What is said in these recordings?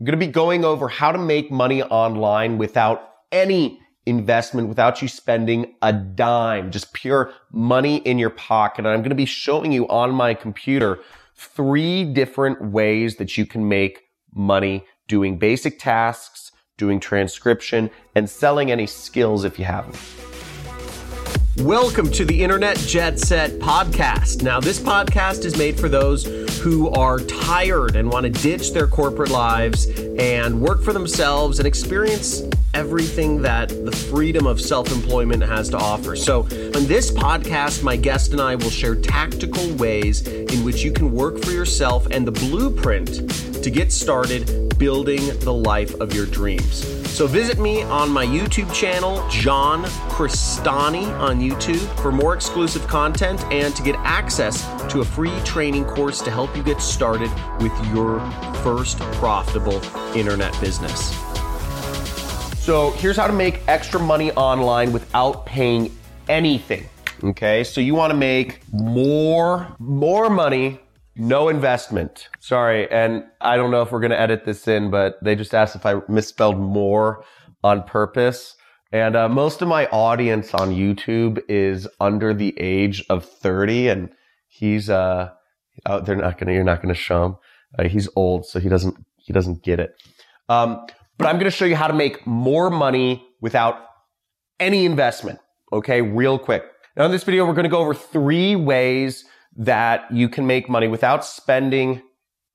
I'm going to be going over how to make money online without any investment, without you spending a dime, just pure money in your pocket. And I'm going to be showing you on my computer 3 different ways that you can make money doing basic tasks, doing transcription, and selling any skills if you have them. Welcome to the Internet Jet Set Podcast. Now, this podcast is made for those who are tired and want to ditch their corporate lives and work for themselves and experience everything that the freedom of self-employment has to offer. So on this podcast, my guest and I will share tactical ways in which you can work for yourself and the blueprint to get started building the life of your dreams. So visit me on my YouTube channel, John Crestani on YouTube, for more exclusive content and to get access to a free training course to help you get started with your first profitable internet business. So here's how to make extra money online without paying anything, okay? So you want to make more money, no investment. Sorry, and I don't know if we're going to edit this in, but they just asked if I misspelled more on purpose. And most of my audience on YouTube is under the age of 30, and he's you're not going to show him. He's old, so he doesn't get it. But I'm going to show you how to make more money without any investment, okay, real quick. Now, in this video, we're going to go over 3 ways that you can make money without spending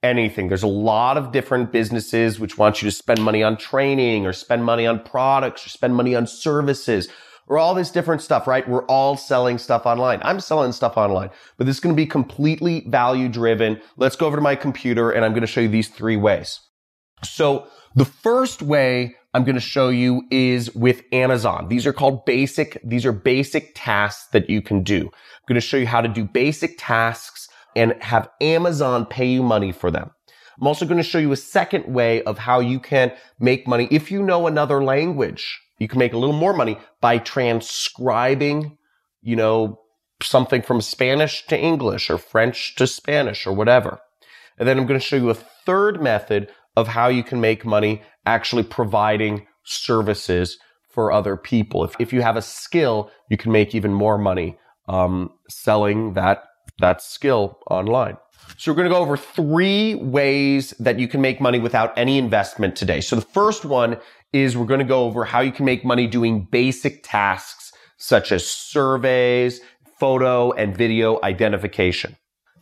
anything. There's a lot of different businesses which want you to spend money on training or spend money on products or spend money on services or all this different stuff, right? We're all selling stuff online. I'm selling stuff online, but this is going to be completely value-driven. Let's go over to my computer, and I'm going to show you these 3 ways. So the first way I'm going to show you is with Amazon. These are basic tasks that you can do. I'm going to show you how to do basic tasks and have Amazon pay you money for them. I'm also going to show you a second way of how you can make money. If you know another language, you can make a little more money by transcribing, something from Spanish to English or French to Spanish or whatever. And then I'm going to show you a third method of how you can make money actually providing services for other people. If you have a skill, you can make even more money selling that skill online. So we're going to go over 3 ways that you can make money without any investment today. So the first one is we're going to go over how you can make money doing basic tasks such as surveys, photo and video identification.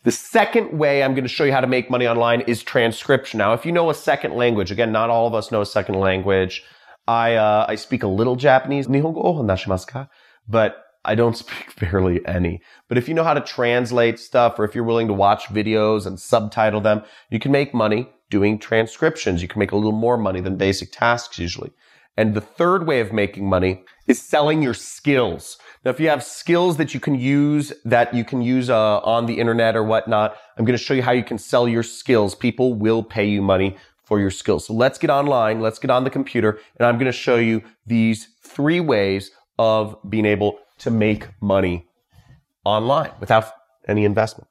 The second way I'm going to show you how to make money online is transcription. Now, if you know a second language, again, not all of us know a second language. I speak a little Japanese, but I don't speak barely any. But if you know how to translate stuff, or if you're willing to watch videos and subtitle them, you can make money doing transcriptions. You can make a little more money than basic tasks usually. And the third way of making money is selling your skills. Now, if you have skills that you can use, on the internet or whatnot, I'm going to show you how you can sell your skills. People will pay you money for your skills. So let's get online. Let's get on the computer. And I'm going to show you these 3 ways of being able to make money online without any investment.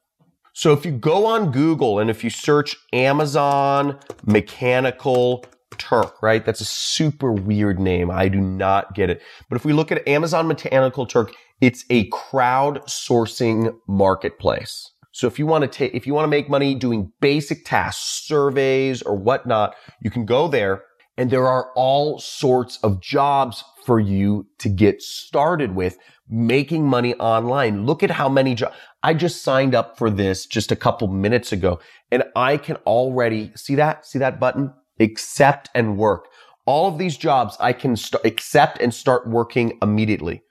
So if you go on Google and if you search Amazon Mechanical Turk, right? That's a super weird name. I do not get it. But if we look at Amazon Mechanical Turk, it's a crowdsourcing marketplace. So if you want to make money doing basic tasks, surveys or whatnot, you can go there, and there are all sorts of jobs for you to get started with making money online. Look at how many jobs. I just signed up for this just a couple minutes ago, and I can already see that button. Accept and work. All of these jobs I can accept and start working immediately.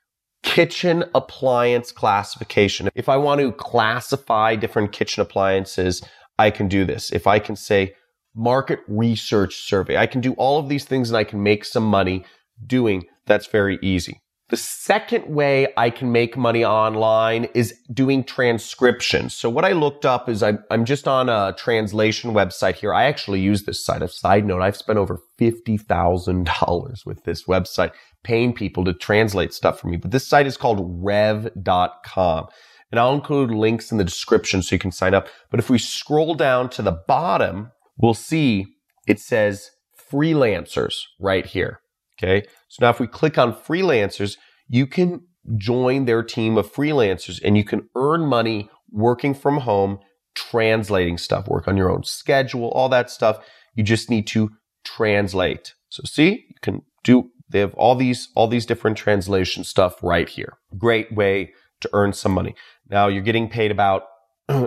Kitchen appliance classification. If I want to classify different kitchen appliances, I can do this. If I can say market research survey, I can do all of these things and I can make some money doing. That's very easy. The second way I can make money online is doing transcriptions. So what I looked up is I'm just on a translation website here. I actually use this site. A side note, I've spent over $50,000 with this website paying people to translate stuff for me. But this site is called Rev.com. And I'll include links in the description so you can sign up. But if we scroll down to the bottom, we'll see it says freelancers right here. Okay. So now if we click on freelancers, you can join their team of freelancers and you can earn money working from home, translating stuff, work on your own schedule, all that stuff. You just need to translate. So see, you can do, they have all these different translation stuff right here. Great way to earn some money. Now you're getting paid about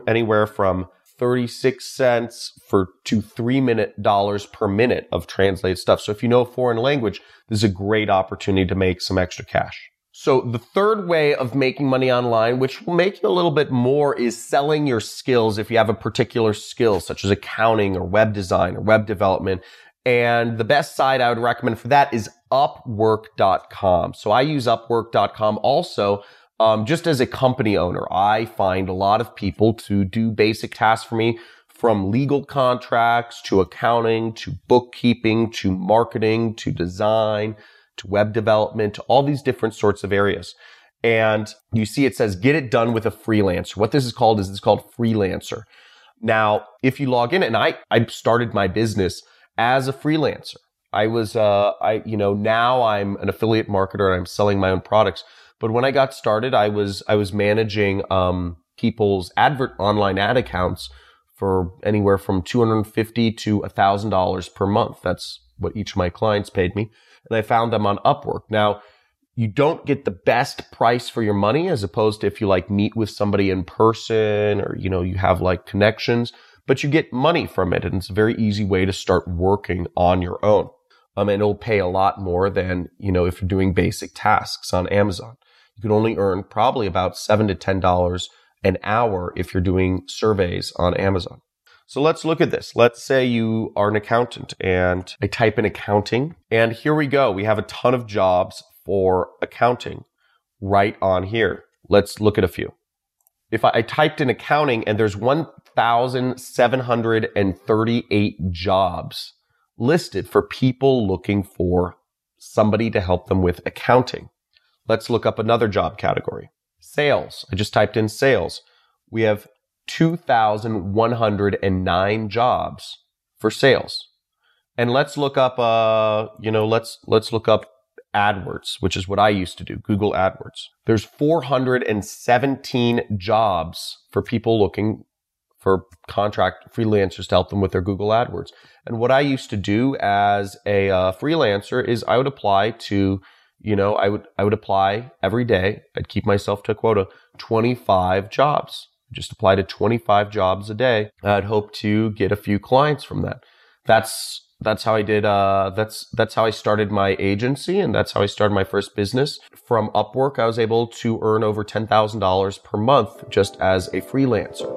anywhere from 36 cents for $3 per minute of translated stuff. So if you know a foreign language, this is a great opportunity to make some extra cash. So the third way of making money online, which will make you a little bit more, is selling your skills if you have a particular skill, such as accounting or web design or web development. And the best site I would recommend for that is Upwork.com. So I use Upwork.com also. Just as a company owner, I find a lot of people to do basic tasks for me, from legal contracts to accounting to bookkeeping to marketing to design to web development to all these different sorts of areas. And you see it says, get it done with a freelancer. What this is called is, it's called freelancer. Now, if you log in, and I started my business as a freelancer. I was, now I'm an affiliate marketer and I'm selling my own products. But when I got started, I was managing people's online ad accounts for anywhere from $250 to $1,000 per month. That's what each of my clients paid me. And I found them on Upwork. Now, you don't get the best price for your money as opposed to if you like meet with somebody in person or, you know, you have like connections, but you get money from it. And it's a very easy way to start working on your own. And it'll pay a lot more than, you know, if you're doing basic tasks on Amazon. You can only earn probably about $7 to $10 an hour if you're doing surveys on Amazon. So let's look at this. Let's say you are an accountant, and I type in accounting, and here we go. We have a ton of jobs for accounting right on here. Let's look at a few. If I typed in accounting, and there's 1,738 jobs listed for people looking for somebody to help them with accounting. Let's look up another job category. Sales. I just typed in sales. We have 2,109 jobs for sales. And let's look up, let's look up AdWords, which is what I used to do, Google AdWords. There's 417 jobs for people looking for contract freelancers to help them with their Google AdWords. And what I used to do as a freelancer is I would apply to, I would apply every day. I'd keep myself to a quota, 25 jobs. Just apply to 25 jobs a day. I'd hope to get a few clients from that. That's how I did. That's how I started my agency, and that's how I started my first business. From Upwork, I was able to earn over $10,000 per month just as a freelancer.